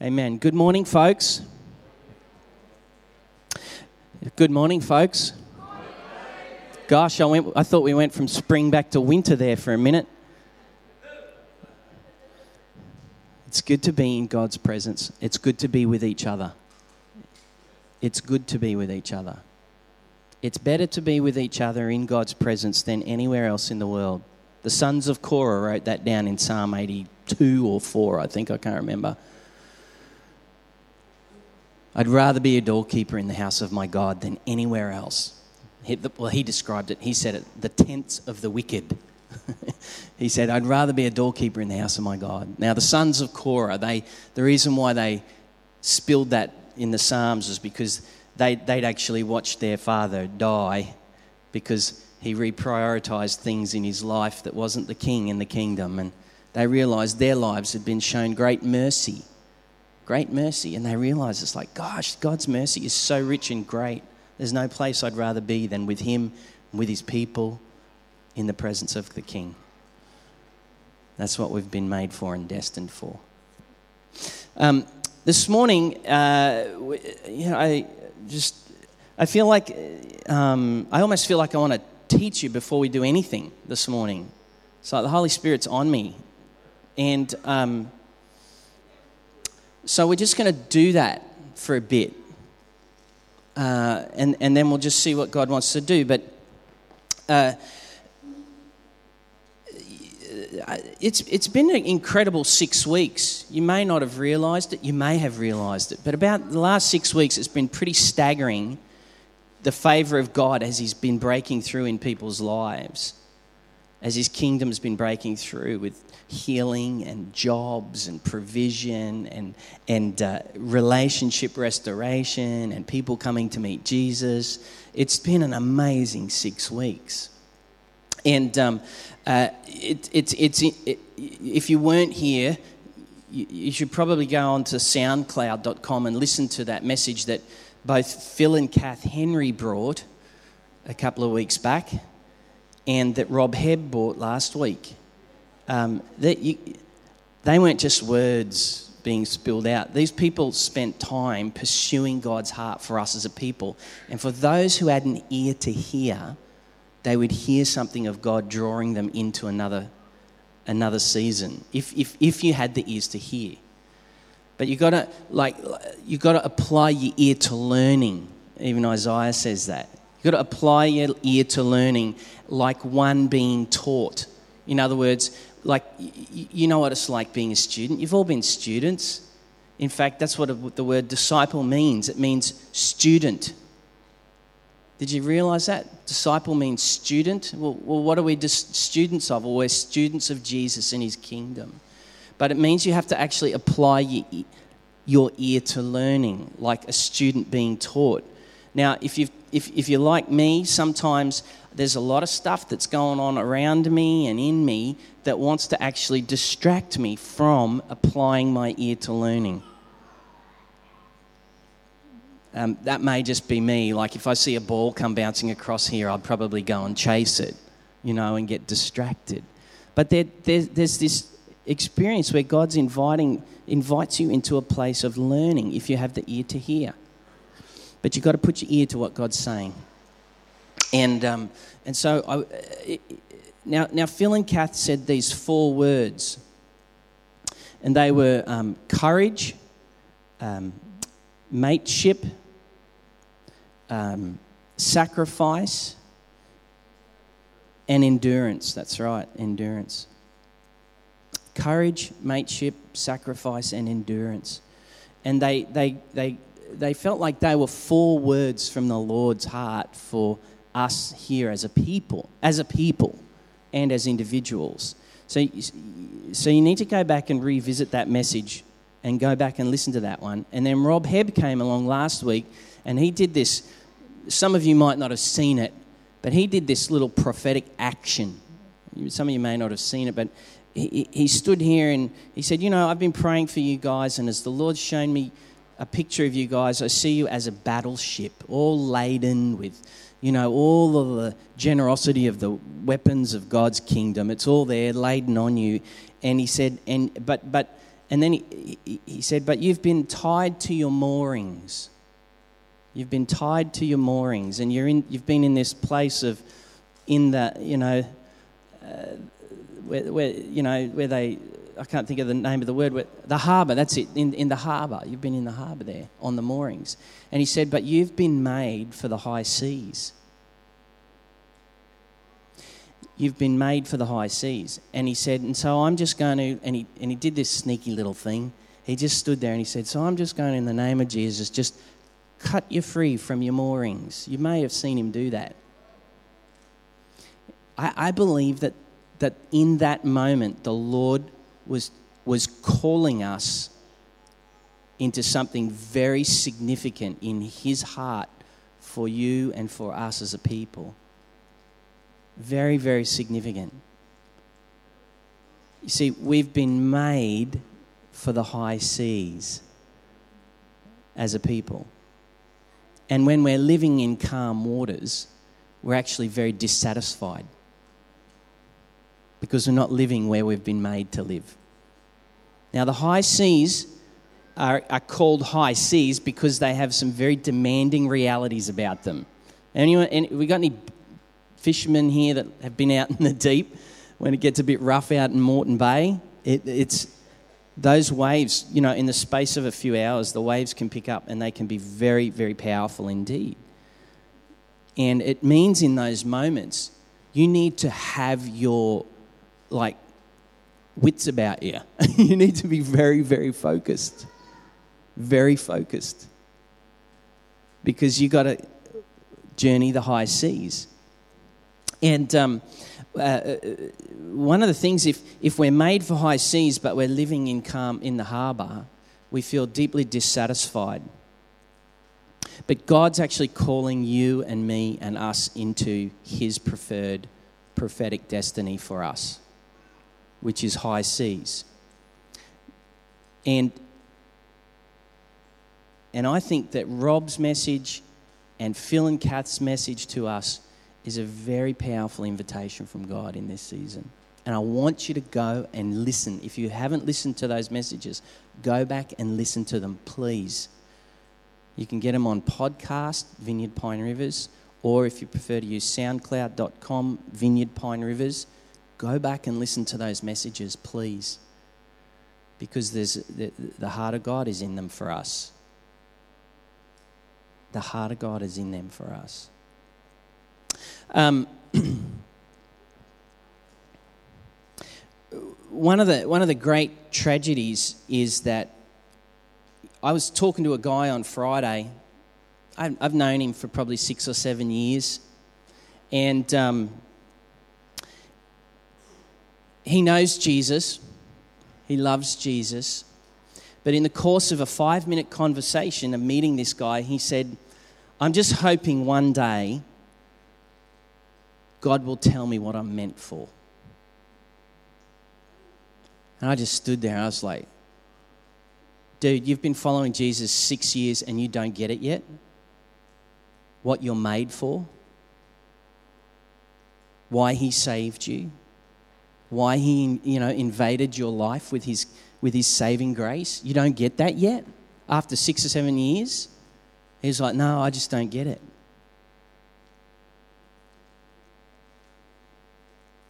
Amen. Good morning, folks. Good morning, folks. Gosh, I thought we went from spring back to winter there for a minute. It's good to be in God's presence. It's good to be with each other. It's good to be with each other. It's better to be with each other in God's presence than anywhere else in the world. The sons of Korah wrote that down in Psalm 82 or 4, I think. I can't remember. I'd rather be a doorkeeper in the house of my God than anywhere else. He described it. He said it, the tents of the wicked. He said, I'd rather be a doorkeeper in the house of my God. Now, the sons of Korah, the reason why they spilled that in the Psalms is because they'd actually watched their father die because he reprioritized things in his life that wasn't the king in the kingdom. And they realized their lives had been shown great mercy. And they realized it's like, gosh, God's mercy is so rich and great. There's no place I'd rather be than with him, with his people, in the presence of the King. That's what we've been made for and destined for. This morning, I almost feel like I want to teach you before we do anything this morning. So the Holy Spirit's on me. And so we're just going to do that for a bit. And then we'll just see what God wants to do. But it's been an incredible 6 weeks. You may not have realised it. You may have realised it. But about the last 6 weeks, it's been pretty staggering, the favour of God as he's been breaking through in people's lives, as his kingdom's been breaking through with healing and jobs and provision and relationship restoration and people coming to meet Jesus. It's been an amazing 6 weeks. And if you weren't here, you should probably go on to soundcloud.com and listen to that message that both Phil and Kath Henry brought a couple of weeks back, and that Rob Hebb brought last week. They weren't just words being spilled out. These people spent time pursuing God's heart for us as a people. And for those who had an ear to hear, they would hear something of God drawing them into another season. If you had the ears to hear, but you got to apply your ear to learning. Even Isaiah says that. You've got to apply your ear to learning like one being taught. In other words, like you know what it's like being a student. You've all been students. In fact, that's what the word disciple means. It means student. Did you realise that? Disciple means student. Well, what are we students of? Well, we're students of Jesus and his kingdom. But it means you have to actually apply your ear to learning like a student being taught. Now, if you're like me, sometimes there's a lot of stuff that's going on around me and in me that wants to actually distract me from applying my ear to learning. That may just be me. Like if I see a ball come bouncing across here, I'd probably go and chase it, and get distracted. But there's this experience where God's invites you into a place of learning if you have the ear to hear. But you've got to put your ear to what God's saying. And so now Phil and Kath said these 4 words. And they were courage, mateship, sacrifice, and endurance. That's right, endurance. Courage, mateship, sacrifice, and endurance. And they felt like they were 4 words from the Lord's heart for us here as a people and as individuals. So you need to go back and revisit that message and go back and listen to that one. And then Rob Hebb came along last week and he did this. Some of you might not have seen it, but he did this little prophetic action. Some of you may not have seen it, but he stood here and he said, I've been praying for you guys, and as the Lord's shown me a picture of you guys, I see you as a battleship, all laden with, all of the generosity of the weapons of God's kingdom. It's all there laden on you. And he said, and but And then he said, but you've been tied to your moorings. You've been tied to your moorings, and you've been in this place of, in that, you know, where they, I can't think of the name of the word, the harbour, that's it, in the harbour. You've been in the harbour there, on the moorings. And he said, but you've been made for the high seas. You've been made for the high seas. And he said, and so I'm just going to, and he did this sneaky little thing. He just stood there and he said, so I'm just going to, in the name of Jesus, just cut you free from your moorings. You may have seen him do that. I believe that in that moment, the Lord was calling us into something very significant in his heart for you and for us as a people. Very, very significant. You see, we've been made for the high seas as a people. And when we're living in calm waters, we're actually very dissatisfied because we're not living where we've been made to live. Now, the high seas are called high seas because they have some very demanding realities about them. Anyone? We got any fishermen here that have been out in the deep when it gets a bit rough out in Moreton Bay? It's those waves, you know, in the space of a few hours, the waves can pick up and they can be very, very powerful indeed. And it means in those moments, you need to have your, wits about you. You need to be very, very focused. Very focused. Because you got to journey the high seas. And one of the things, if we're made for high seas but we're living in calm in the harbour, we feel deeply dissatisfied. But God's actually calling you and me and us into his preferred prophetic destiny for us, which is high seas. And I think that Rob's message and Phil and Kath's message to us is a very powerful invitation from God in this season. And I want you to go and listen. If you haven't listened to those messages, go back and listen to them, please. You can get them on podcast, Vineyard Pine Rivers, or if you prefer to use soundcloud.com, Vineyard Pine Rivers. Go back and listen to those messages, please, because there's the heart of God is in them for us. The heart of God is in them for us. One of the great tragedies is that I was talking to a guy on Friday. I've known him for probably 6 or 7 years, and he knows Jesus, he loves Jesus, but in the course of a 5-minute conversation of meeting this guy, he said, I'm just hoping one day God will tell me what I'm meant for. And I just stood there and I was like, dude, you've been following Jesus 6 years and you don't get it yet? What you're made for? Why he saved you? Why he, invaded your life with his saving grace. You don't get that yet? After 6 or 7 years? He's like, no, I just don't get it.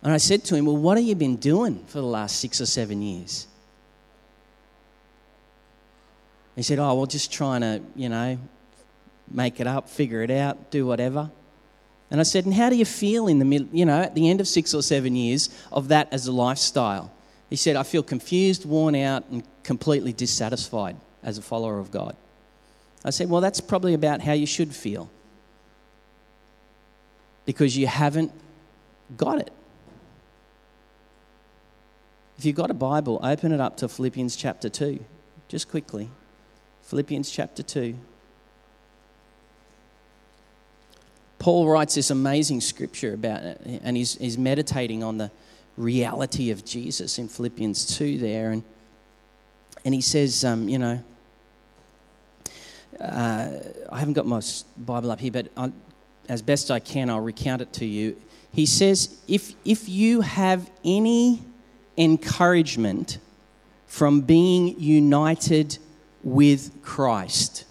And I said to him, well, what have you been doing for the last 6 or 7 years? He said, oh, well, just trying to, make it up, figure it out, do whatever. And I said, and how do you feel in the middle, at the end of 6 or 7 years of that as a lifestyle? He said, I feel confused, worn out, and completely dissatisfied as a follower of God. I said, well, that's probably about how you should feel, because you haven't got it. If you've got a Bible, open it up to Philippians chapter 2, just quickly. Philippians chapter 2. Paul writes this amazing scripture about it, and he's meditating on the reality of Jesus in Philippians 2 there, and he says, I haven't got my Bible up here, but as best I can, I'll recount it to you. He says, if you have any encouragement from being united with Christ.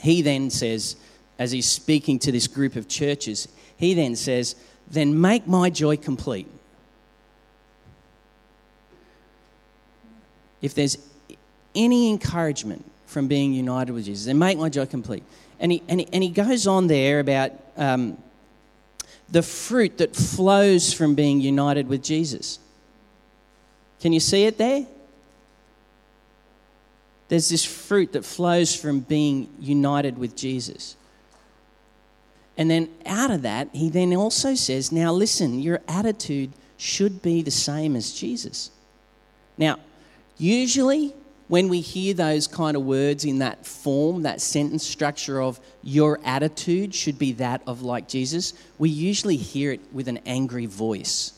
He then says, as he's speaking to this group of churches, he then says, then make my joy complete. If there's any encouragement from being united with Jesus, then make my joy complete. And he goes on there about the fruit that flows from being united with Jesus. Can you see it there? There's this fruit that flows from being united with Jesus. And then out of that, he then also says, now listen, your attitude should be the same as Jesus. Now, usually when we hear those kind of words in that form, that sentence structure of your attitude should be that of like Jesus, we usually hear it with an angry voice.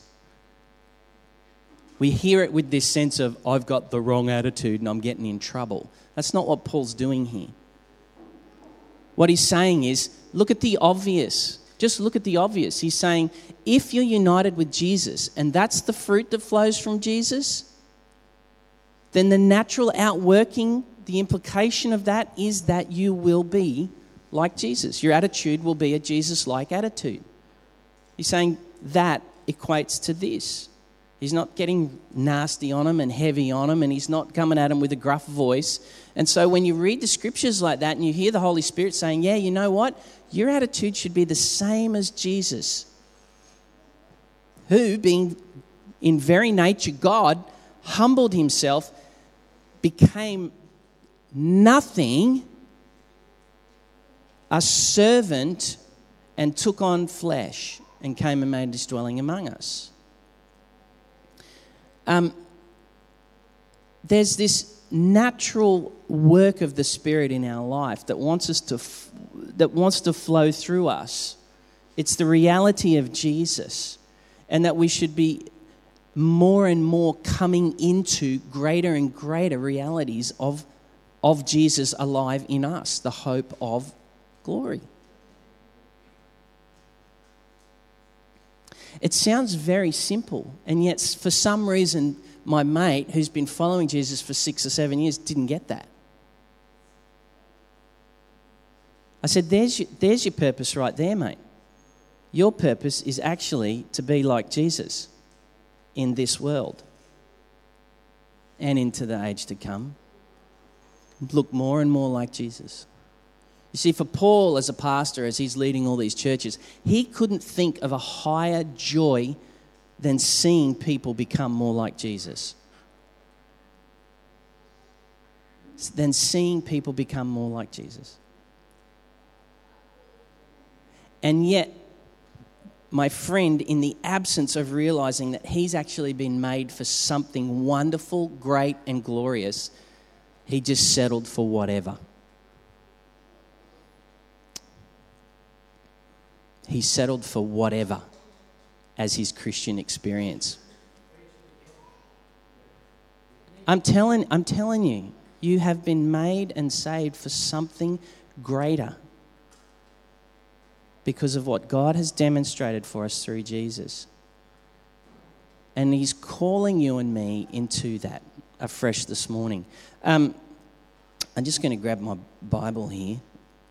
We hear it with this sense of, I've got the wrong attitude and I'm getting in trouble. That's not what Paul's doing here. What he's saying is, look at the obvious. Just look at the obvious. He's saying, if you're united with Jesus and that's the fruit that flows from Jesus, then the natural outworking, the implication of that is that you will be like Jesus. Your attitude will be a Jesus-like attitude. He's saying that equates to this. He's not getting nasty on him and heavy on him, and he's not coming at him with a gruff voice. And so when you read the scriptures like that and you hear the Holy Spirit saying, yeah, you know what? Your attitude should be the same as Jesus, who, being in very nature God, humbled himself, became nothing, a servant, and took on flesh and came and made his dwelling among us. There's this natural work of the Spirit in our life that wants us to, that wants to flow through us. It's the reality of Jesus, and that we should be more and more coming into greater and greater realities of Jesus alive in us, the hope of glory. It sounds very simple, and yet for some reason, my mate who's been following Jesus for 6 or 7 years didn't get that. I said, there's your purpose right there, mate. Your purpose is actually to be like Jesus in this world and into the age to come. Look more and more like Jesus. You see, for Paul as a pastor, as he's leading all these churches, he couldn't think of a higher joy than seeing people become more like Jesus. Than seeing people become more like Jesus. And yet, my friend, in the absence of realizing that he's actually been made for something wonderful, great, and glorious, he just settled for whatever. He settled for whatever as his Christian experience. I'm telling you, you have been made and saved for something greater because of what God has demonstrated for us through Jesus. And he's calling you and me into that afresh this morning. I'm just going to grab my Bible here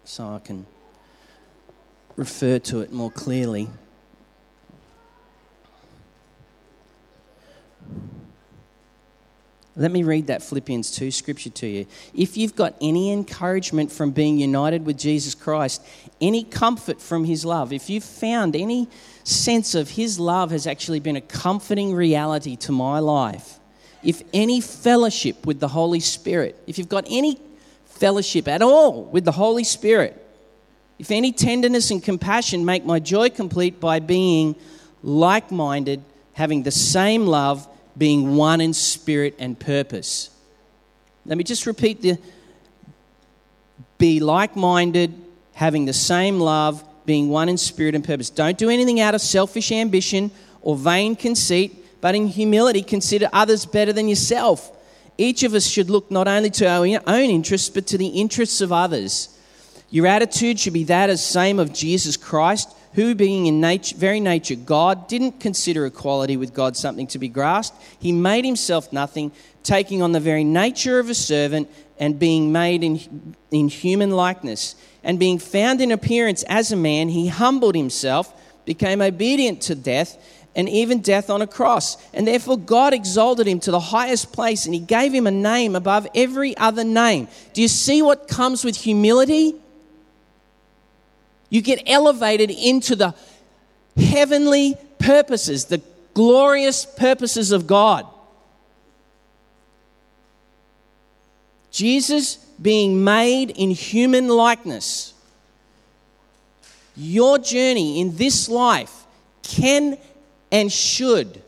so I can refer to it more clearly. Let me read that Philippians 2 scripture to you. If you've got any encouragement from being united with Jesus Christ, any comfort from his love, if you've found any sense of his love has actually been a comforting reality to my life, if any fellowship with the Holy Spirit, if you've got any fellowship at all with the Holy Spirit, if any tenderness and compassion, make my joy complete by being like-minded, having the same love, being one in spirit and purpose. Let me just repeat the be like-minded, having the same love, being one in spirit and purpose. Don't do anything out of selfish ambition or vain conceit, but in humility consider others better than yourself. Each of us should look not only to our own interests, but to the interests of others. Your attitude should be that as same of Jesus Christ, who being in very nature God, didn't consider equality with God something to be grasped. He made himself nothing, taking on the very nature of a servant and being made in human likeness. And being found in appearance as a man, he humbled himself, became obedient to death, and even death on a cross. And therefore God exalted him to the highest place, and he gave him a name above every other name. Do you see what comes with humility? You get elevated into the heavenly purposes, the glorious purposes of God. Jesus being made in human likeness. Your journey in this life can and should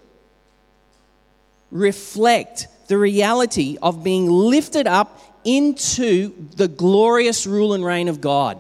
reflect the reality of being lifted up into the glorious rule and reign of God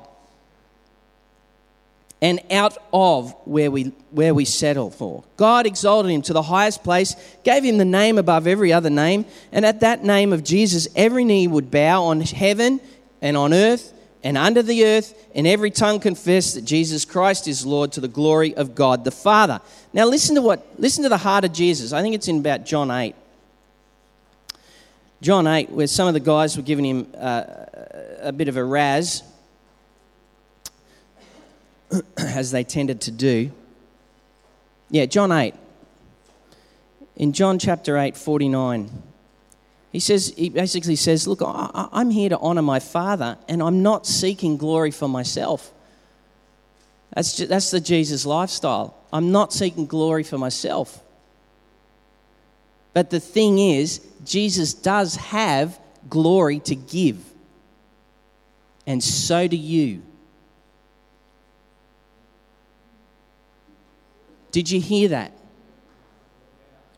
and out of where we settle for. God exalted him to the highest place, gave him the name above every other name, and at that name of Jesus, every knee would bow on heaven and on earth and under the earth, and every tongue confess that Jesus Christ is Lord to the glory of God the Father. Now listen to the heart of Jesus. I think it's in about John 8. John 8, where some of the guys were giving him a bit of a razz, as they tended to do. Yeah, John 8. In John chapter 8, 49, he basically says, look, I'm here to honor my Father, and I'm not seeking glory for myself. That's the Jesus lifestyle. I'm not seeking glory for myself. But the thing is, Jesus does have glory to give. And so do you. Did you hear that?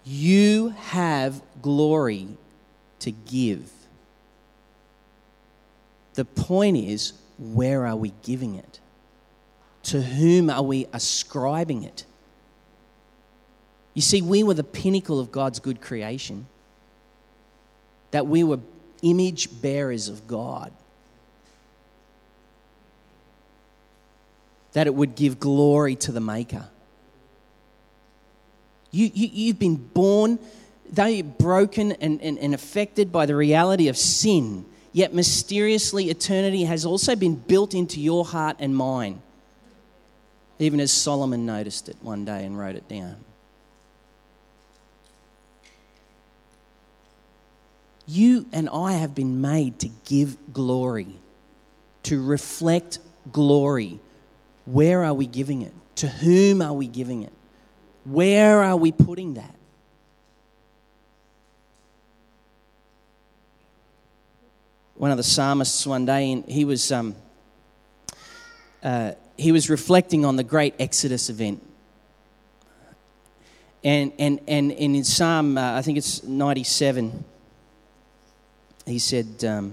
You have glory to give. The point is, where are we giving it? To whom are we ascribing it? You see, we were the pinnacle of God's good creation, that we were image bearers of God, that it would give glory to the Maker. You've been born, though you're broken and affected by the reality of sin, yet mysteriously eternity has also been built into your heart and mine, even as Solomon noticed it one day and wrote it down. You and I have been made to give glory, to reflect glory. Where are we giving it? To whom are we giving it? Where are we putting that? One of the psalmists one day, and he was reflecting on the great Exodus event, and in Psalm I think it's 97, he said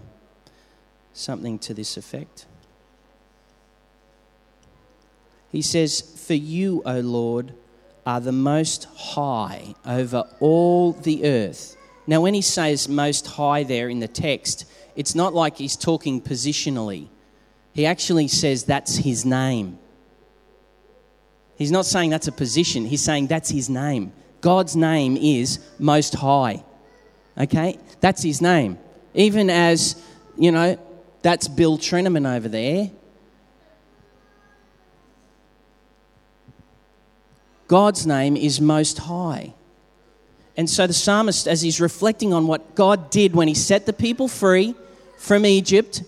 something to this effect. He says, "For you, O Lord, are the most high over all the earth." Now, when he says most high there in the text, it's not like he's talking positionally. He actually says that's his name. He's not saying that's a position. He's saying that's his name. God's name is Most High. Okay? That's his name. Even as, you know, that's Bill Treneman over there. God's name is Most High. And so the psalmist, as he's reflecting on what God did when he set the people free from Egypt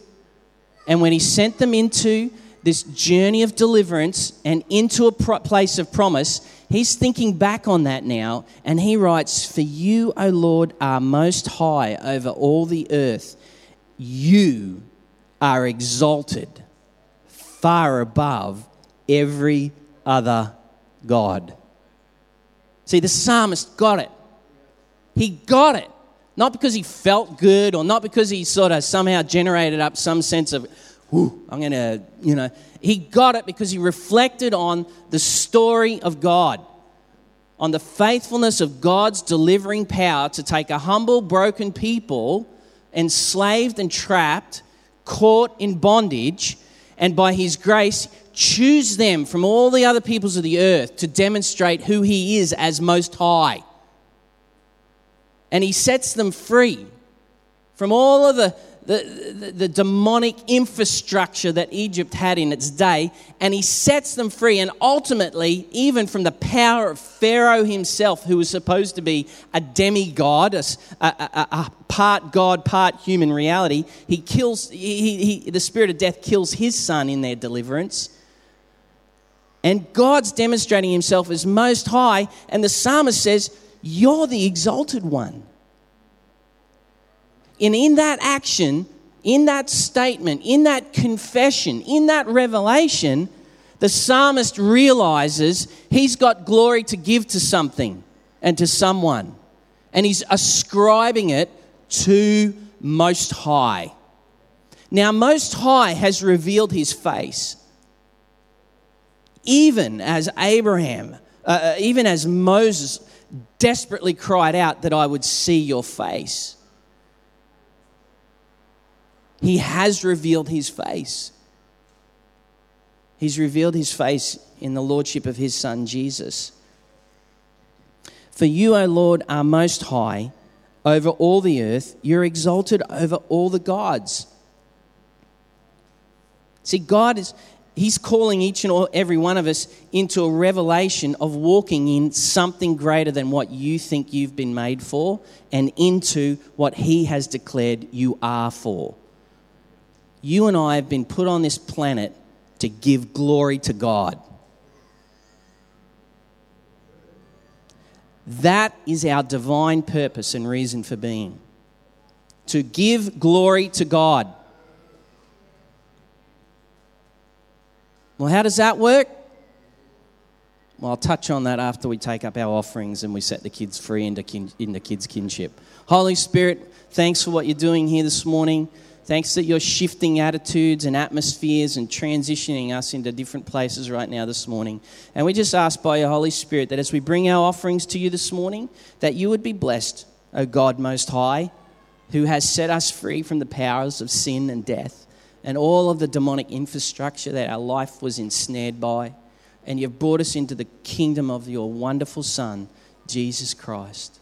and when he sent them into this journey of deliverance and into a place of promise, he's thinking back on that now, and he writes, "For you, O Lord, are most high over all the earth. You are exalted far above every other God." See, the psalmist got it. He got it. Not because he felt good, or not because he sort of somehow generated up some sense of, whoo, I'm going to, you know. He got it because he reflected on the story of God, on the faithfulness of God's delivering power to take a humble, broken people, enslaved and trapped, caught in bondage, and by his grace choose them from all the other peoples of the earth to demonstrate who he is as Most High. And he sets them free from all of the demonic infrastructure that Egypt had in its day, and he sets them free, and ultimately even from the power of Pharaoh himself, who was supposed to be a demigod, a part God, part human reality. He kills, the spirit of death kills his son in their deliverance. And God's demonstrating himself as Most High, and the psalmist says, "You're the exalted one." And in that action, in that statement, in that confession, in that revelation, the psalmist realizes he's got glory to give to something and to someone. And he's ascribing it to Most High. Now, Most High has revealed his face. Even as Abraham, even as Moses desperately cried out that I would see your face. He has revealed his face. He's revealed his face in the lordship of his son, Jesus. For you, O Lord, are most high over all the earth. You're exalted over all the gods. See, God is, he's calling each and every one of us into a revelation of walking in something greater than what you think you've been made for, and into what he has declared you are for. You and I have been put on this planet to give glory to God. That is our divine purpose and reason for being. To give glory to God. Well, how does that work? Well, I'll touch on that after we take up our offerings and we set the kids free into kids' kinship. Holy Spirit, thanks for what you're doing here this morning. Thanks that you're shifting attitudes and atmospheres and transitioning us into different places right now this morning. And we just ask by your Holy Spirit that as we bring our offerings to you this morning, that you would be blessed, O God Most High, who has set us free from the powers of sin and death and all of the demonic infrastructure that our life was ensnared by. And you've brought us into the kingdom of your wonderful Son, Jesus Christ.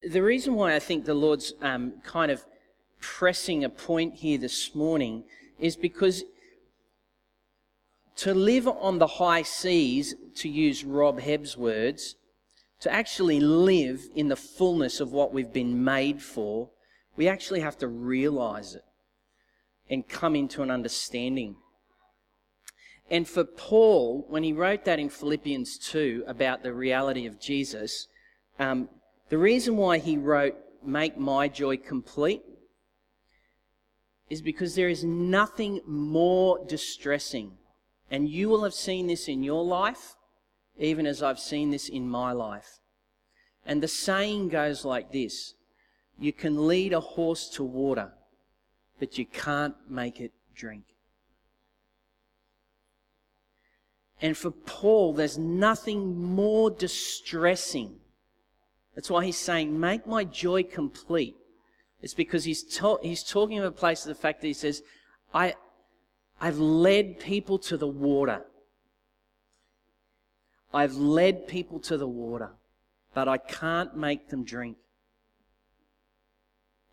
The reason why I think the Lord's kind of pressing a point here this morning is because to live on the high seas, to use Rob Hebb's words, to actually live in the fullness of what we've been made for, we actually have to realize it and come into an understanding. And for Paul, when he wrote that in Philippians 2 about the reality of Jesus, the reason why he wrote, "Make my joy complete," is because there is nothing more distressing. And you will have seen this in your life, even as I've seen this in my life. And the saying goes like this: you can lead a horse to water, but you can't make it drink. And for Paul, there's nothing more distressing. That's why he's saying, "Make my joy complete." It's because he's talking of a place of the fact that he says, I've led people to the water. I've led people to the water, but I can't make them drink.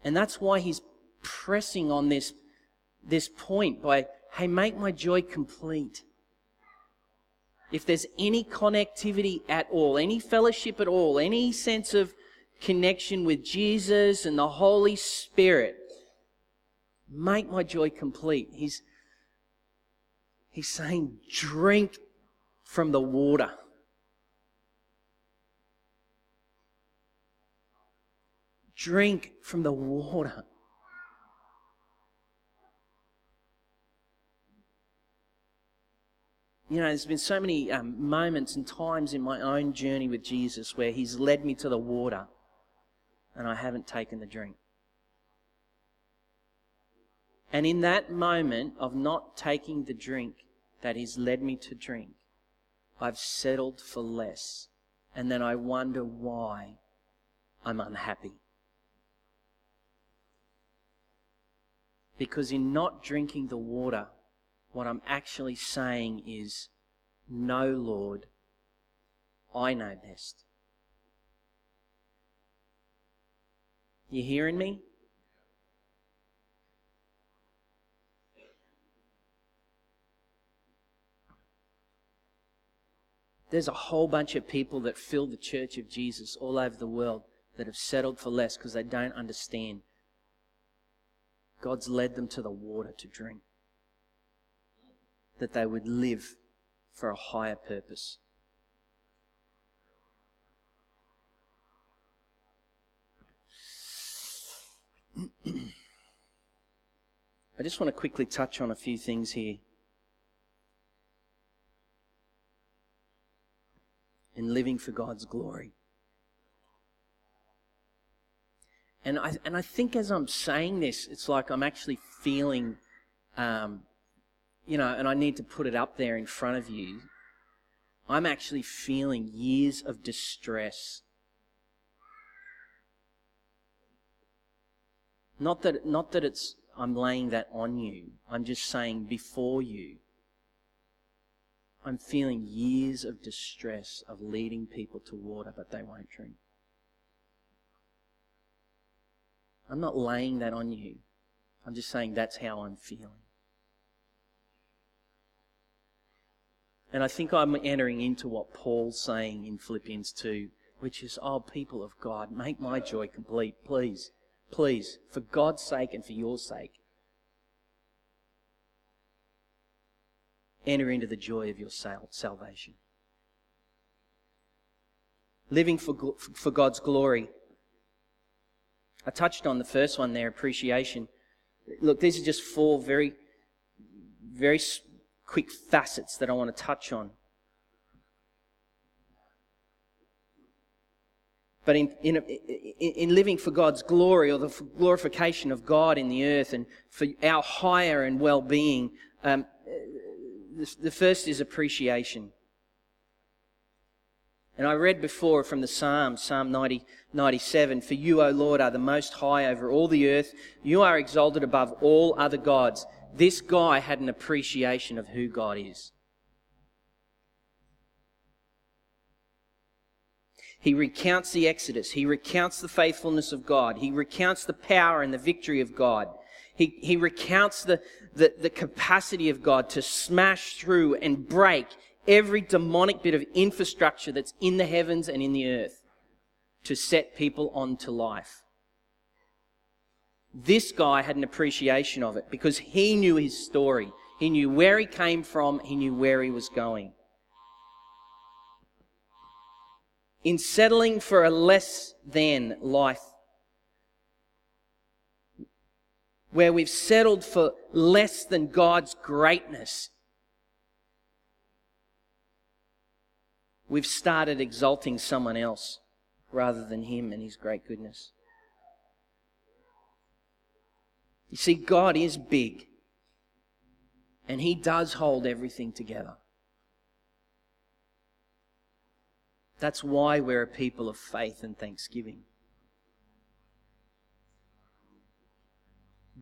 And that's why he's pressing on this point by, hey, make my joy complete. If there's any connectivity at all, any fellowship at all, any sense of connection with Jesus and the Holy Spirit, make my joy complete. He's saying, drink from the water. Drink from the water. You know, there's been so many moments and times in my own journey with Jesus where he's led me to the water, and I haven't taken the drink. And in that moment of not taking the drink that he's led me to drink, I've settled for less. And then I wonder why I'm unhappy. Because in not drinking the water, what I'm actually saying is, no, Lord, I know best. You hearing me? There's a whole bunch of people that fill the Church of Jesus all over the world that have settled for less because they don't understand. God's led them to the water to drink, that they would live for a higher purpose. I just want to quickly touch on a few things here. In living for God's glory. And I think as I'm saying this, it's like I'm actually feeling, and I need to put it up there in front of you. I'm actually feeling years of distress. Not that it's, I'm laying that on you. I'm just saying before you. I'm feeling years of distress of leading people to water, but they won't drink. I'm not laying that on you. I'm just saying that's how I'm feeling. And I think I'm entering into what Paul's saying in Philippians 2, which is, oh, people of God, make my joy complete, please. Please, for God's sake and for your sake. Enter into the joy of your salvation. Living for God's glory. I touched on the first one there, appreciation. Look, these are just four very, very quick facets that I want to touch on. But in living for God's glory, or the glorification of God in the earth, and for our higher and well-being, the first is appreciation. And I read before from the Psalms, Psalm 97, "For you, O Lord, are the most high over all the earth. You are exalted above all other gods." This guy had an appreciation of who God is. He recounts the Exodus. He recounts the faithfulness of God. He recounts the power and the victory of God. He recounts the capacity of God to smash through and break every demonic bit of infrastructure that's in the heavens and in the earth to set people on to life. This guy had an appreciation of it because he knew his story. He knew where he came from. He knew where he was going. In settling for a less than life, where we've settled for less than God's greatness, we've started exalting someone else rather than Him and His great goodness. You see, God is big, and He does hold everything together. That's why we're a people of faith and thanksgiving.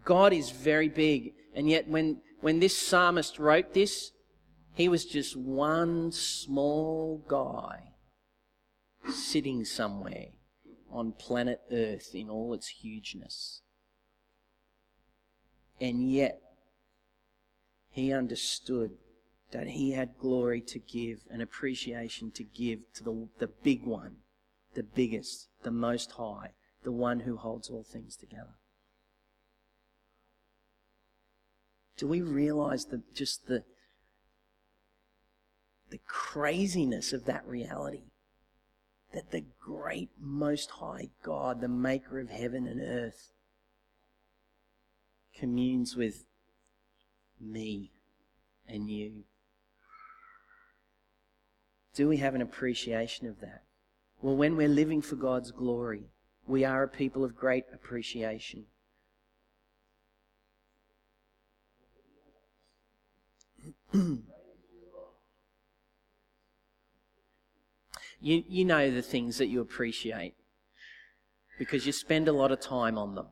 God is very big, and yet when this psalmist wrote this, he was just one small guy sitting somewhere on planet Earth in all its hugeness. And yet, he understood that he had glory to give and appreciation to give to the big one, the biggest, the most high, the one who holds all things together. Do we realize the craziness of that reality? That the great most high God, the maker of heaven and earth, communes with me and you. Do we have an appreciation of that? Well, when we're living for God's glory, we are a people of great appreciation. You know the things that you appreciate because you spend a lot of time on them.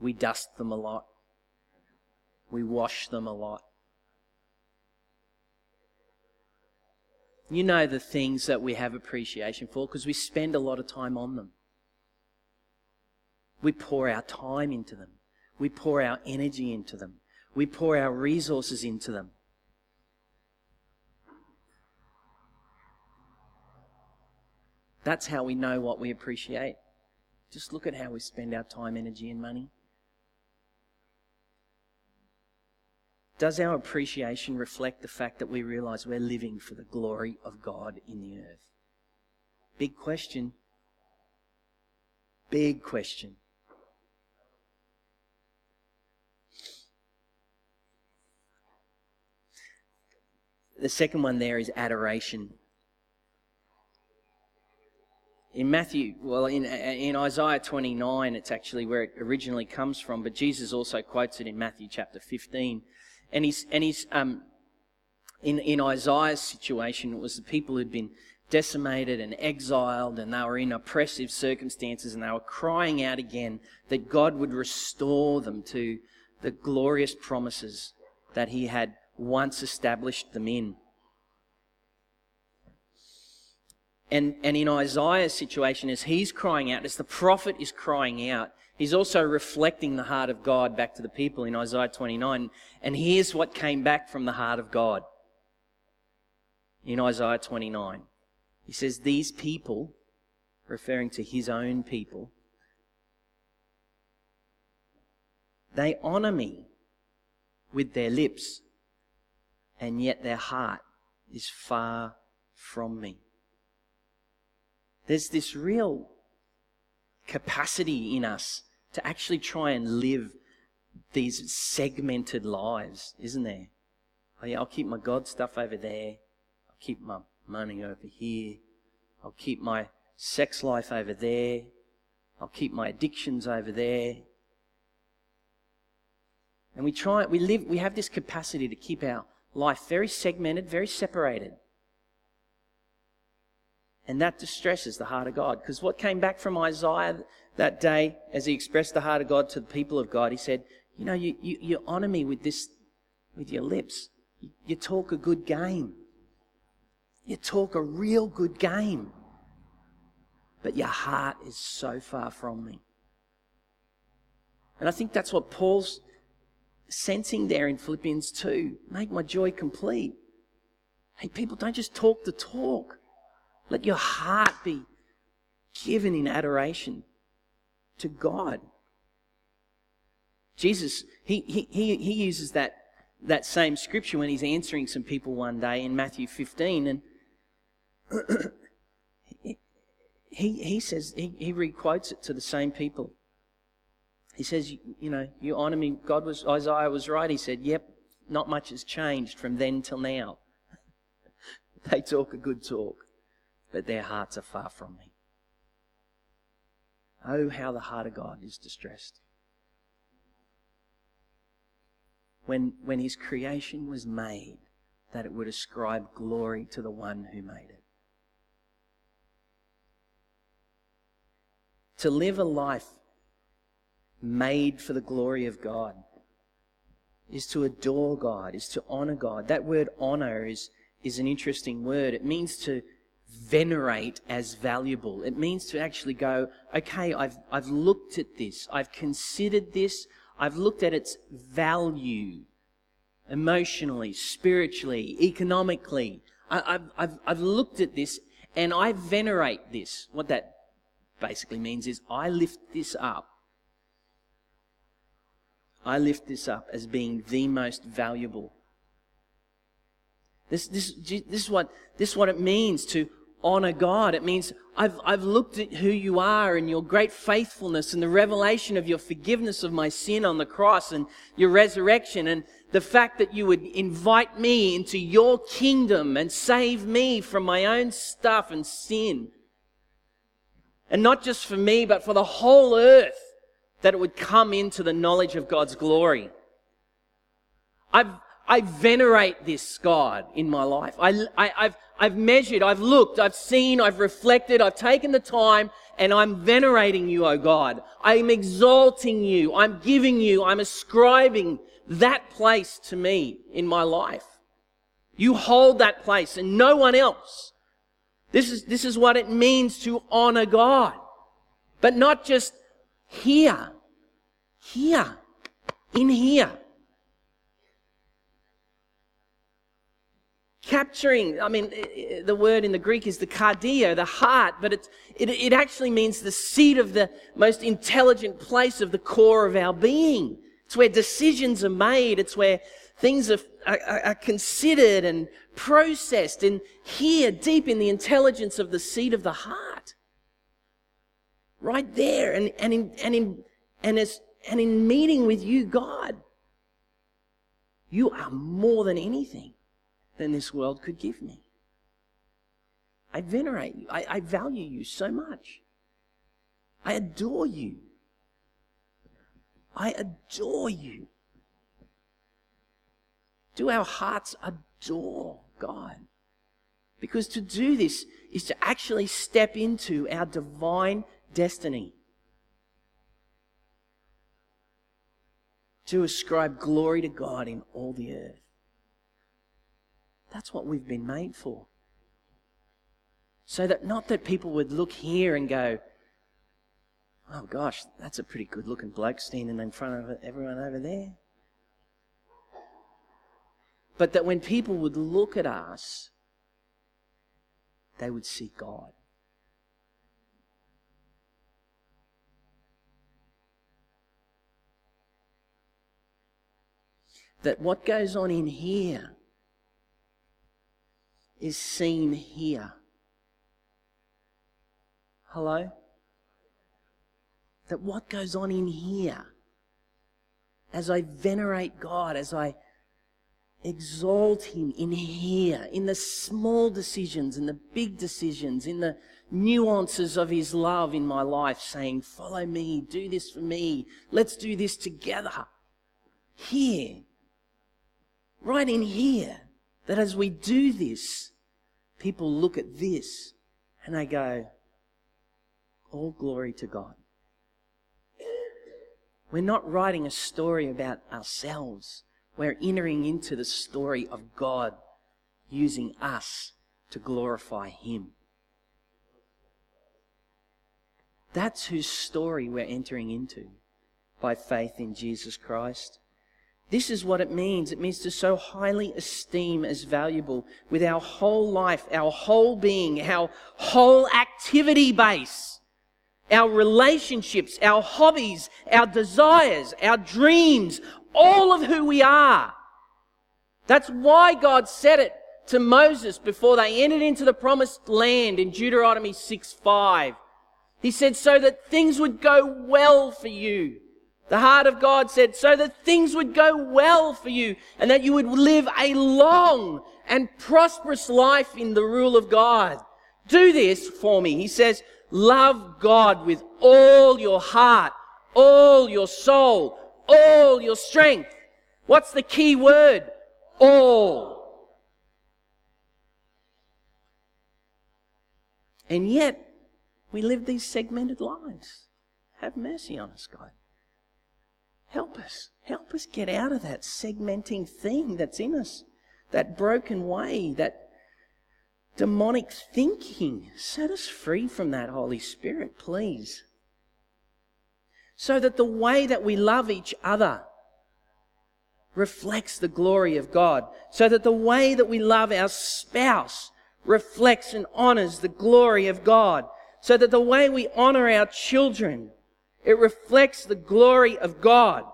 We dust them a lot. We wash them a lot. You know the things that we have appreciation for because we spend a lot of time on them. We pour our time into them. We pour our energy into them. We pour our resources into them. That's how we know what we appreciate. Just look at how we spend our time, energy, and money. Does our appreciation reflect the fact that we realise we're living for the glory of God in the earth? Big question. Big question. The second one there is adoration. In Matthew, well, in Isaiah 29, it's actually where it originally comes from, but Jesus also quotes it in Matthew chapter 15. And in Isaiah's situation, it was the people who'd been decimated and exiled, and they were in oppressive circumstances, and they were crying out again that God would restore them to the glorious promises that he had once established them in. And in Isaiah's situation, as he's crying out, as the prophet is crying out, he's also reflecting the heart of God back to the people in Isaiah 29. And here's what came back from the heart of God in Isaiah 29. He says, these people, referring to his own people, they honour me with their lips, and yet their heart is far from me. There's this real capacity in us to actually try and live these segmented lives, isn't there? Oh yeah, I'll keep my God stuff over there. I'll keep my money over here. I'll keep my sex life over there. I'll keep my addictions over there. And we have this capacity to keep our life very segmented, very separated. And that distresses the heart of God. Because what came back from Isaiah that day as he expressed the heart of God to the people of God, he said, you know, you honour me with this, with your lips. You talk a good game. You talk a real good game. But your heart is so far from me. And I think that's what Paul's sensing there in Philippians 2. Make my joy complete. Hey, people, don't just talk the talk. Let your heart be given in adoration to God. Jesus, he uses that same scripture when he's answering some people one day in Matthew 15, and he says he requotes it to the same people. He says, you know, you honour me. Isaiah was right. He said, yep, not much has changed from then till now. They talk a good talk, but their hearts are far from me. Oh, how the heart of God is distressed. When his creation was made, that it would ascribe glory to the one who made it. To live a life made for the glory of God is to adore God, is to honour God. That word honour is an interesting word. It means to venerate as valuable. It means to actually go, okay, I've looked at this, I've considered this, I've looked at its value emotionally, spiritually, economically. I've looked at this and I venerate this. What that basically means is I lift this up. I lift this up as being the most valuable. This is what it means to honour God. It means I've looked at who you are and your great faithfulness and the revelation of your forgiveness of my sin on the cross and your resurrection and the fact that you would invite me into your kingdom and save me from my own stuff and sin. And not just for me, but for the whole earth, that it would come into the knowledge of God's glory. I venerate this God in my life. I, I, I've, I've measured, I've looked, I've seen, I've reflected, I've taken the time, and I'm venerating you, O God. I'm exalting you, I'm giving you, I'm ascribing that place to me in my life. You hold that place and no one else. This is what it means to honor God. But not just here, in here. Capturing, I mean, the word in the Greek is the cardia, the heart, but it actually means the seat of the most intelligent place of the core of our being. It's where decisions are made. It's where things are considered and processed. And here, deep in the intelligence of the seat of the heart, right there, and in meeting with you, God, you are more than anything than this world could give me. I venerate you. I value you so much. I adore you. I adore you. Do our hearts adore God? Because to do this is to actually step into our divine destiny. To ascribe glory to God in all the earth. That's what we've been made for. So that not that people would look here and go, oh gosh, that's a pretty good looking bloke standing in front of everyone over there. But that when people would look at us, they would see God. That what goes on in here is seen here. Hello? That what goes on in here, as I venerate God, as I exalt Him in here, in the small decisions, in the big decisions, in the nuances of His love in my life, saying, follow me, do this for me, let's do this together. Here, right in here, that as we do this, people look at this and they go, all glory to God. We're not writing a story about ourselves. We're entering into the story of God using us to glorify Him. That's whose story we're entering into by faith in Jesus Christ. This is what it means. It means to so highly esteem as valuable with our whole life, our whole being, our whole activity base, our relationships, our hobbies, our desires, our dreams, all of who we are. That's why God said it to Moses before they entered into the promised land in Deuteronomy 6:5. He said, so that things would go well for you. The heart of God said, so that things would go well for you and that you would live a long and prosperous life in the rule of God. Do this for me. He says, love God with all your heart, all your soul, all your strength. What's the key word? All. And yet, we live these segmented lives. Have mercy on us, God. Help us get out of that segmenting thing that's in us, that broken way, that demonic thinking. Set us free from that, Holy Spirit, please. So that the way that we love each other reflects the glory of God. So that the way that we love our spouse reflects and honors the glory of God. So that the way we honor our children, it reflects the glory of God.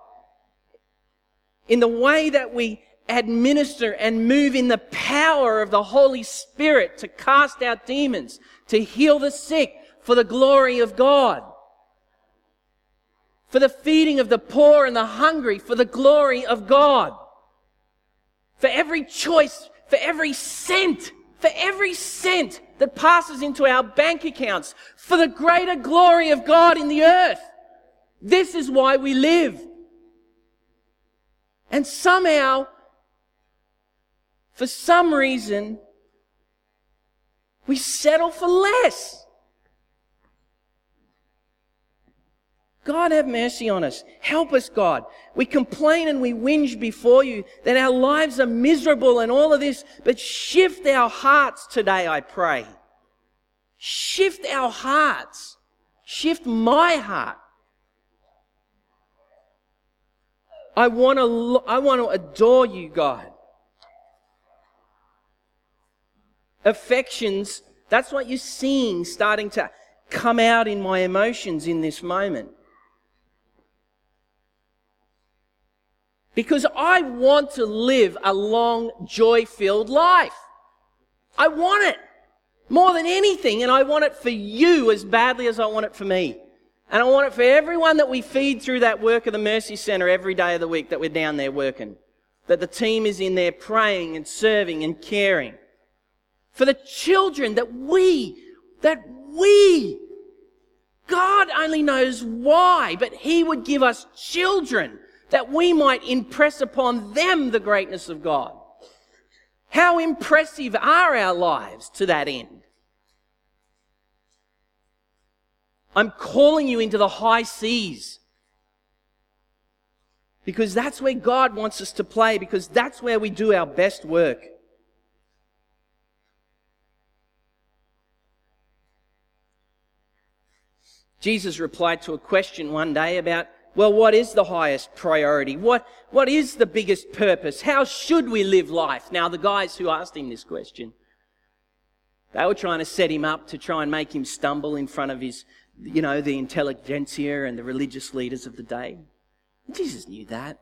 In the way that we administer and move in the power of the Holy Spirit to cast out demons, to heal the sick for the glory of God. For the feeding of the poor and the hungry for the glory of God. For every choice, for every cent that passes into our bank accounts, for the greater glory of God in the earth. This is why we live. And somehow, for some reason, We settle for less. God, have mercy on us. Help us, God. We complain and we whinge before you that our lives are miserable and all of this, but shift our hearts today, I pray. Shift our hearts. Shift my heart. I want to adore you, God. Affections, that's what you're seeing starting to come out in my emotions in this moment. Because I want to live a long, joy-filled life. I want it more than anything, and I want it for you as badly as I want it for me. And I want it for everyone that we feed through that work of the Mercy Center every day of the week that we're down there working, that the team is in there praying and serving and caring. For the children that we, God only knows why, but He would give us children that we might impress upon them the greatness of God. How impressive are our lives to that end? I'm calling you into the high seas, because that's where God wants us to play, because that's where we do our best work. Jesus replied to a question one day about, well, what is the highest priority? What is the biggest purpose? How should we live life? Now, the guys who asked him this question, they were trying to set him up to try and make him stumble in front of his, the intelligentsia and the religious leaders of the day. Jesus knew that.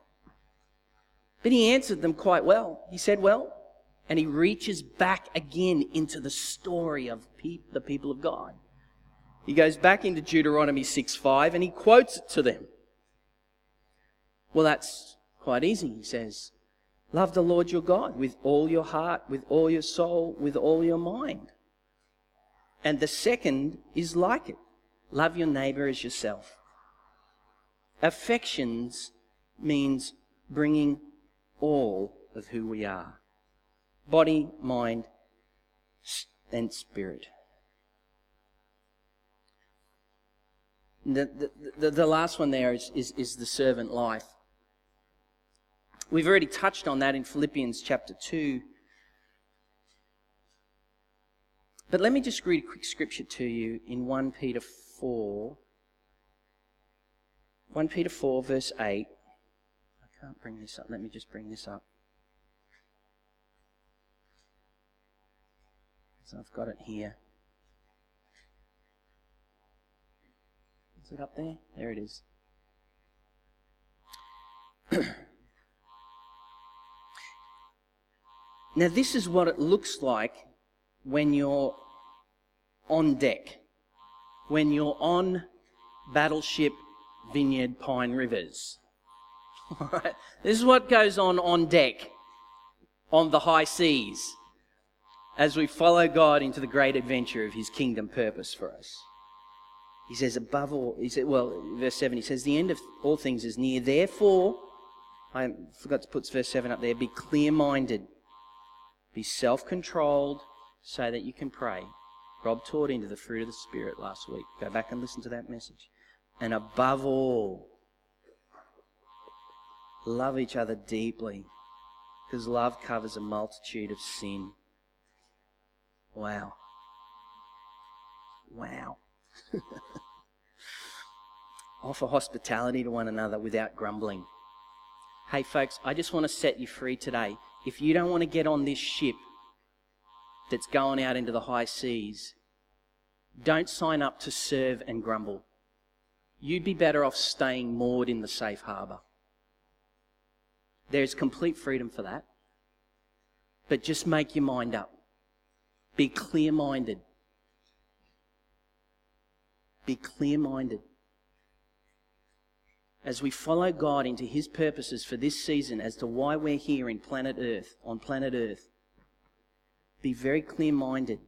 But he answered them quite well. He said, well, and he reaches back again into the story of the people of God. He goes back into Deuteronomy 6:5 and he quotes it to them. Well, that's quite easy, he says. Love the Lord your God with all your heart, with all your soul, with all your mind. And the second is like it. Love your neighbor as yourself. Affections means bringing all of who we are. Body, mind, and spirit. The last one there is the servant life. We've already touched on that in Philippians chapter 2. But let me just read a quick scripture to you in 1 Peter 4, verse 8. I can't bring this up. Let me just bring this up. So I've got it here. Is it up there? There it is. Now, this is what it looks like when you're on deck, when you're on battleship Vineyard Pine Rivers. All right? This is what goes on deck, on the high seas, as we follow God into the great adventure of His kingdom purpose for us. He says, above all, verse 7, he says, the end of all things is near. Therefore, I forgot to put verse 7 up there, be clear-minded, be self-controlled, so that you can pray. Rob taught into the fruit of the Spirit last week. Go back and listen to that message. And above all, love each other deeply, because love covers a multitude of sin. Wow. Offer hospitality to one another without grumbling. Hey folks, I just want to set you free today. If you don't want to get on this ship that's going out into the high seas, don't sign up to serve and grumble. You'd be better off staying moored in the safe harbour. There's complete freedom for that. But just make your mind up. Be clear-minded. Be clear-minded. As we follow God into His purposes for this season as to why we're here on planet Earth, be very clear-minded.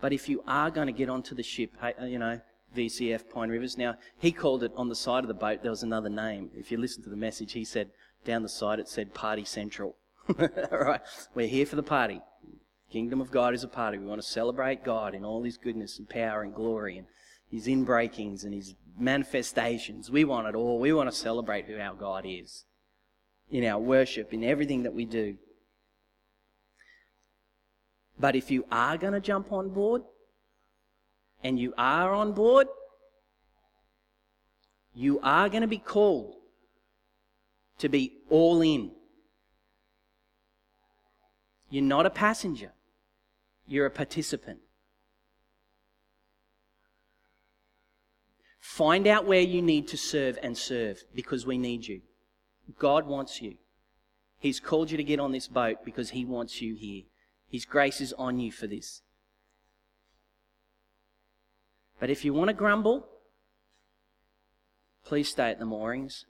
But if you are going to get onto the ship, VCF Pine Rivers, now, he called it on the side of the boat, there was another name. If you listen to the message, he said, down the side it said Party Central. All right, we're here for the party. Kingdom of God is a party. We want to celebrate God in all his goodness and power and glory and his inbreakings and his manifestations. We want it all. We want to celebrate who our God is in our worship, in everything that we do. But if you are going to jump on board, and you are on board, you are going to be called to be all in. You're not a passenger. You're a participant. Find out where you need to serve and serve, because we need you. God wants you. He's called you to get on this boat because he wants you here. His grace is on you for this. But if you want to grumble, please stay at the moorings.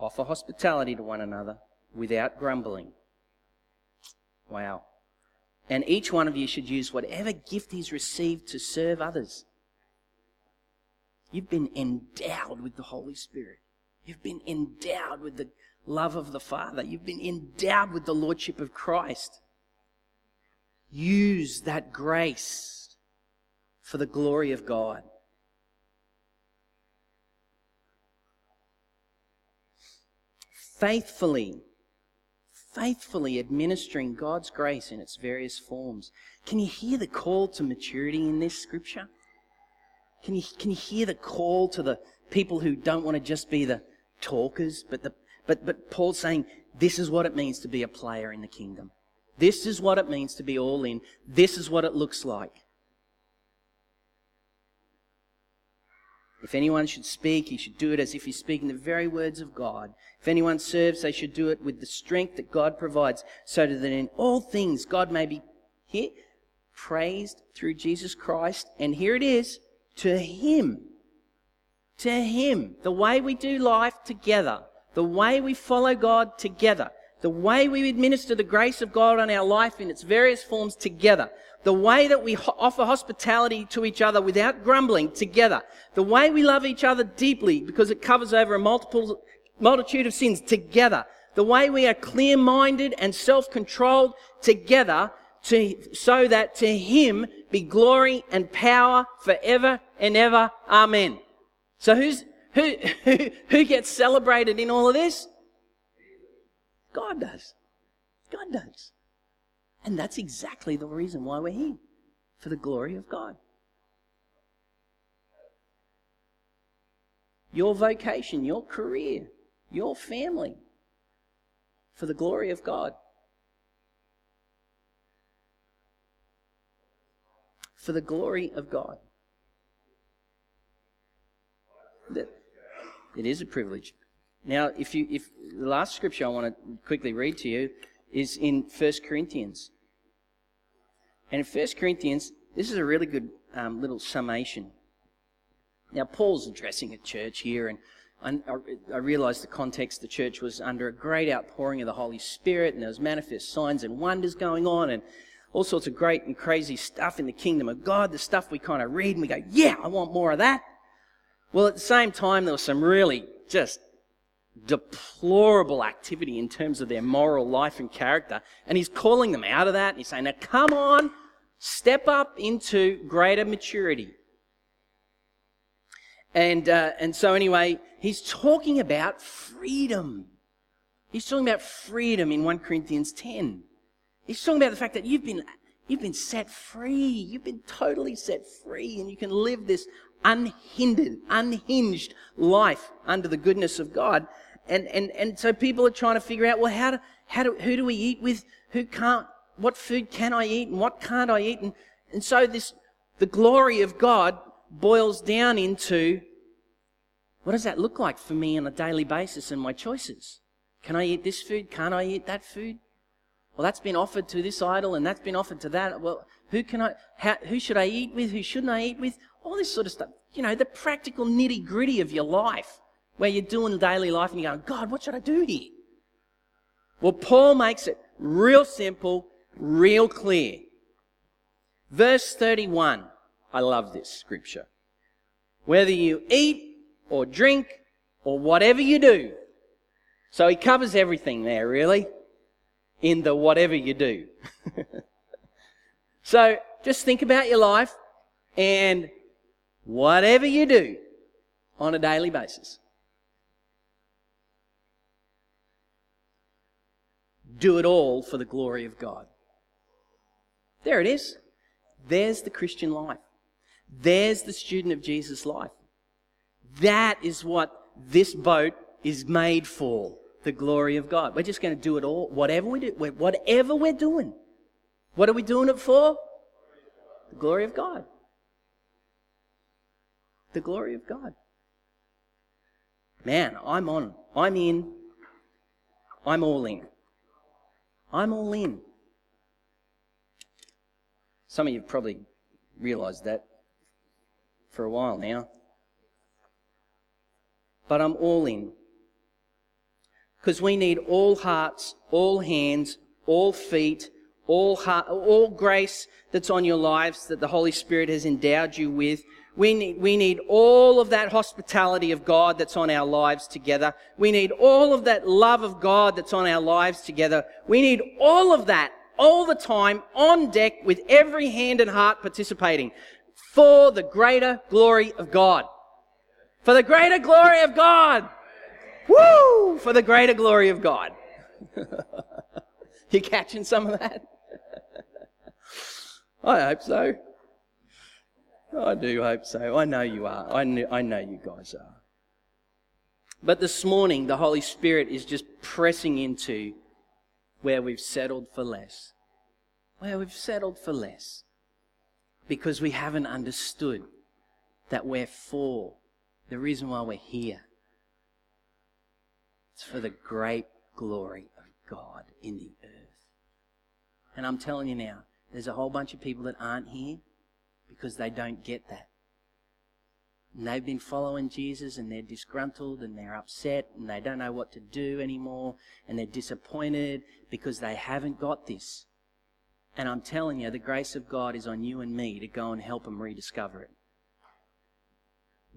Offer hospitality to one another without grumbling. Wow. And each one of you should use whatever gift he's received to serve others. You've been endowed with the Holy Spirit. You've been endowed with the love of the Father. You've been endowed with the Lordship of Christ. Use that grace for the glory of God. Faithfully administering God's grace in its various forms. Can you hear the call to maturity in this scripture? Can you hear the call to the people who don't want to just be the talkers, but Paul's saying this is what it means to be a player in the kingdom. This is what it means to be all in. This is what it looks like. If anyone should speak, he should do it as if he's speaking the very words of God. If anyone serves, they should do it with the strength that God provides, so that in all things God may be praised through Jesus Christ. And here it is, to Him, the way we do life together, the way we follow God together, the way we administer the grace of God on our life in its various forms together, the way that we offer hospitality to each other without grumbling together, the way we love each other deeply because it covers over a multitude of sins together, the way we are clear-minded and self-controlled together, so that to Him be glory and power forever and ever. Amen. So who gets celebrated in all of this? God does. God does. And that's exactly the reason why we're here, for the glory of God. Your vocation, your career, your family, for the glory of God. For the glory of God. It is a privilege. Now, if the last scripture I want to quickly read to you is in 1 Corinthians. And in 1 Corinthians, this is a really good little summation. Now, Paul's addressing a church here, and I realize the context. The church was under a great outpouring of the Holy Spirit, and there was manifest signs and wonders going on, and all sorts of great and crazy stuff in the kingdom of God, the stuff we kind of read and we go, yeah, I want more of that. Well, at the same time, there was some really just deplorable activity in terms of their moral life and character, and he's calling them out of that, and he's saying, now come on, step up into greater maturity. And so anyway, he's talking about freedom. He's talking about freedom in 1 Corinthians 10. He's talking about the fact that you've been set free. You've been totally set free, and you can live this unhindered, unhinged life under the goodness of God. And so people are trying to figure out, well, who do we eat with? Who can't? What food can I eat and what can't I eat? And so the glory of God boils down into, what does that look like for me on a daily basis and my choices? Can I eat this food? Can't I eat that food? Well, that's been offered to this idol, and that's been offered to that. Well, who should I eat with? Who shouldn't I eat with? All this sort of stuff. You know, the practical nitty-gritty of your life, where you're doing daily life and you're going, God, what should I do here? Well, Paul makes it real simple, real clear. Verse 31, I love this scripture. Whether you eat or drink or whatever you do. So he covers everything there, really, in the whatever you do. So just think about your life and whatever you do on a daily basis, do it all for the glory of God. There it is. There's the Christian life. There's the student of Jesus' life. That is what this boat is made for, the glory of God. We're just going to do it all, whatever we do, whatever we're doing. What are we doing it for? The glory of God. The glory of God. Man, I'm on. I'm in. I'm all in. I'm all in. Some of you have probably realised that for a while now. But I'm all in. Because we need all hearts, all hands, all feet, all heart, all grace that's on your lives that the Holy Spirit has endowed you with. We need all of that hospitality of God that's on our lives together. We need all of that love of God that's on our lives together. We need all of that all the time on deck with every hand and heart participating for the greater glory of God. For the greater glory of God. Woo! For the greater glory of God. You catching some of that? I hope so. I do hope so. I know you are. I know you guys are. But this morning, the Holy Spirit is just pressing into where we've settled for less. Where we've settled for less. Because we haven't understood that we're for the reason why we're here. It's for the great glory of God in the earth. And I'm telling you now, there's a whole bunch of people that aren't here because they don't get that. And they've been following Jesus and they're disgruntled and they're upset and they don't know what to do anymore and they're disappointed because they haven't got this. And I'm telling you, the grace of God is on you and me to go and help them rediscover it.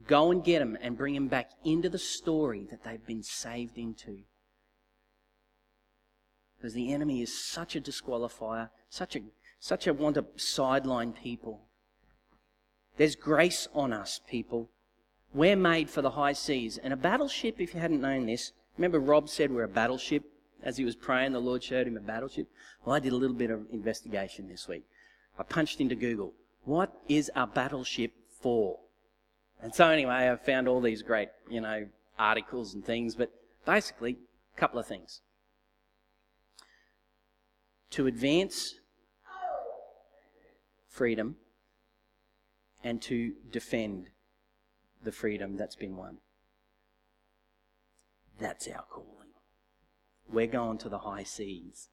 Go and get them and bring them back into the story that they've been saved into. Because the enemy is such a disqualifier, such a want to sideline people. There's grace on us, people. We're made for the high seas. And a battleship, if you hadn't known this, remember Rob said we're a battleship? As he was praying, the Lord showed him a battleship. Well, I did a little bit of investigation this week. I punched into Google, what is a battleship for? And so anyway, I found all these great, articles and things, but basically, a couple of things. To advance freedom, and to defend the freedom that's been won. That's our calling. We're going to the high seas.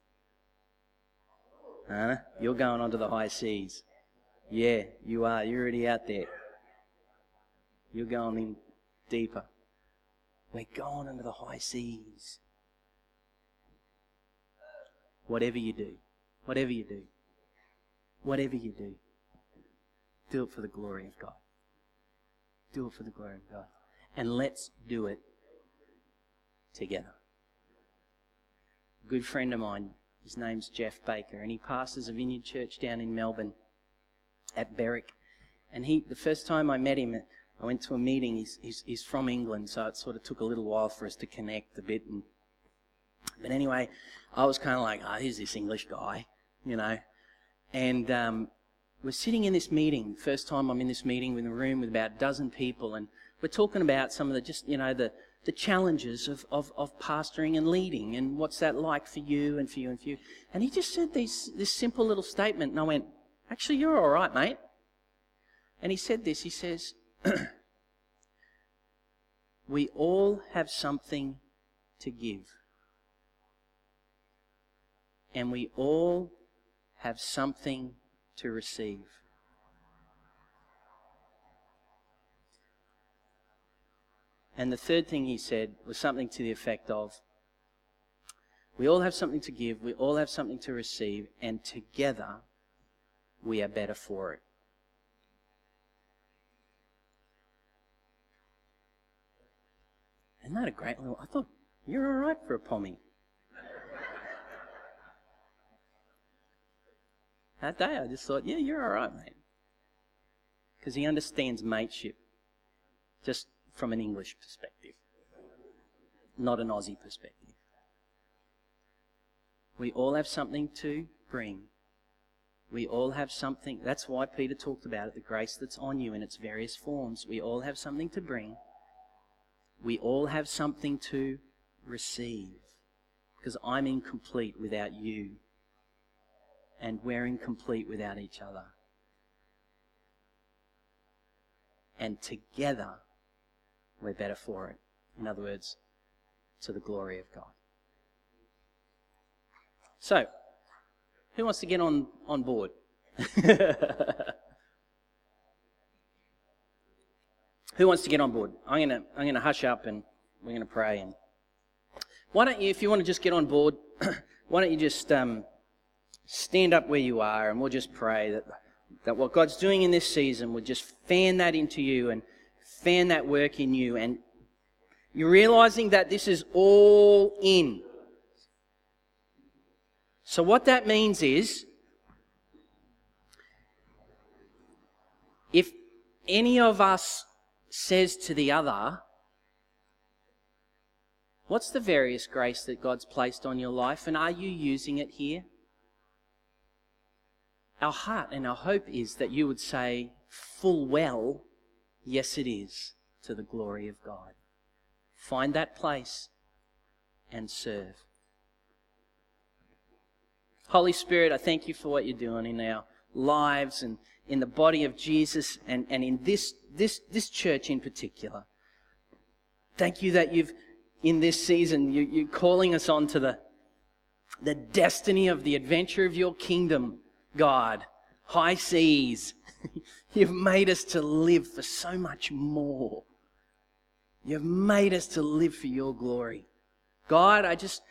Huh? You're going onto the high seas. Yeah, you are. You're already out there. You're going in deeper. We're going into the high seas. Whatever you do. Whatever you do. Whatever you do. Do it for the glory of God. Do it for the glory of God. And let's do it together. A good friend of mine, his name's Jeff Baker, and he pastors a Vineyard church down in Melbourne at Berwick. And the first time I met him, I went to a meeting. He's from England, so it sort of took a little while for us to connect a bit. But anyway, I was kind of like, here's this English guy, And we're sitting in this meeting, first time I'm in this meeting in a room with about a dozen people, and we're talking about some of the the challenges of pastoring and leading and what's that like for you and for you and for you. And he just said this simple little statement, and I went, actually, you're all right, mate. And he said this, he says, we all have something to give. And we all have something to receive. And the third thing he said was something to the effect of, we all have something to give, we all have something to receive, and together we are better for it. Isn't that a great little... I thought, you're all right for a pommy. That day I just thought, yeah, you're all right, mate. Because he understands mateship just from an English perspective, not an Aussie perspective. We all have something to bring. We all have something. That's why Peter talked about it, the grace that's on you in its various forms. We all have something to bring. We all have something to receive. Because I'm incomplete without you. And we're incomplete without each other. And together, we're better for it. In other words, to the glory of God. So, who wants to get on board? Who wants to get on board? I'm gonna hush up and we're gonna pray. And why don't you, if you want to just get on board, why don't you just stand up where you are, and we'll just pray that what God's doing in this season would just fan that into you and fan that work in you. And you're realizing that this is all in. So what that means is, if any of us says to the other, what's the various grace that God's placed on your life, and are you using it here? Our heart and our hope is that you would say full well, yes it is, to the glory of God. Find that place and serve. Holy Spirit, I thank you for what you're doing in our lives and in the body of Jesus and in this church in particular. Thank you that you've, in this season, you're calling us on to the destiny of the adventure of your kingdom, God. High seas. You've made us to live for so much more. You've made us to live for your glory. God, I just...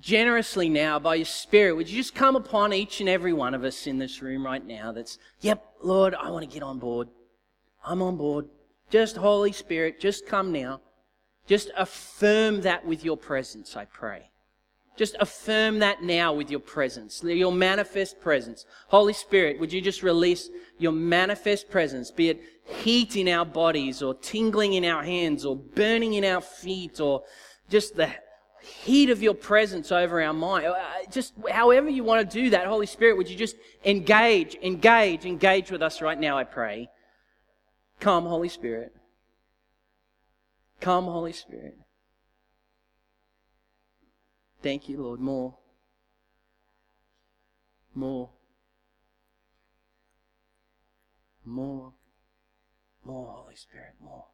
generously now, by your Spirit, would you just come upon each and every one of us in this room right now that's, yep, Lord, I want to get on board. I'm on board. Just Holy Spirit, just come now. Just affirm that with your presence, I pray. Just affirm that now with your presence, your manifest presence. Holy Spirit, would you just release your manifest presence, be it heat in our bodies or tingling in our hands or burning in our feet or just the heat of your presence over our mind. Just however you want to do that, Holy Spirit, would you just engage with us right now, I pray. Come, Holy Spirit. Come, Holy Spirit. Thank you, Lord. More. More. More. More, Holy Spirit. More.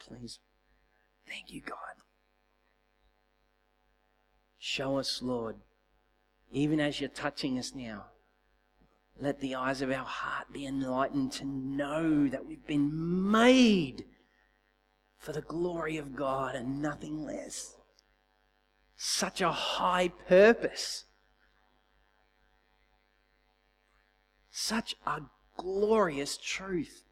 Please. Thank you, God. Show us, Lord, even as you're touching us now, let the eyes of our heart be enlightened to know that we've been made for the glory of God and nothing less. Such a high purpose. Such a glorious truth.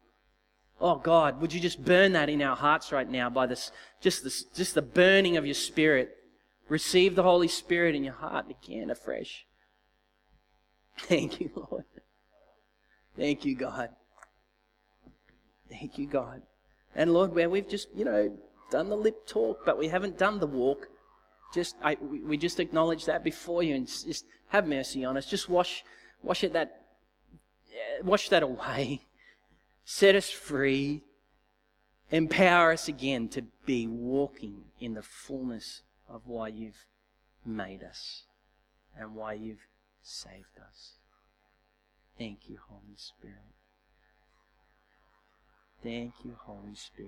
Oh God, would you just burn that in our hearts right now by this, just the burning of your Spirit. Receive the Holy Spirit in your heart again afresh. Thank you, Lord. Thank you, God. Thank you, God. And Lord, where we've just, done the lip talk, but we haven't done the walk, we just acknowledge that before you and just have mercy on us. Just wash that away. Set us free. Empower us again to be walking in the fullness of why you've made us and why you've saved us. Thank you, Holy Spirit. Thank you, Holy Spirit.